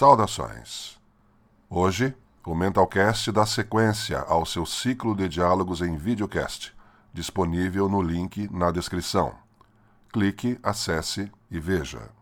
Saudações! Hoje, o Mentalcast dá sequência ao seu ciclo de diálogos em videocast, disponível no link na descrição. Clique, acesse e veja.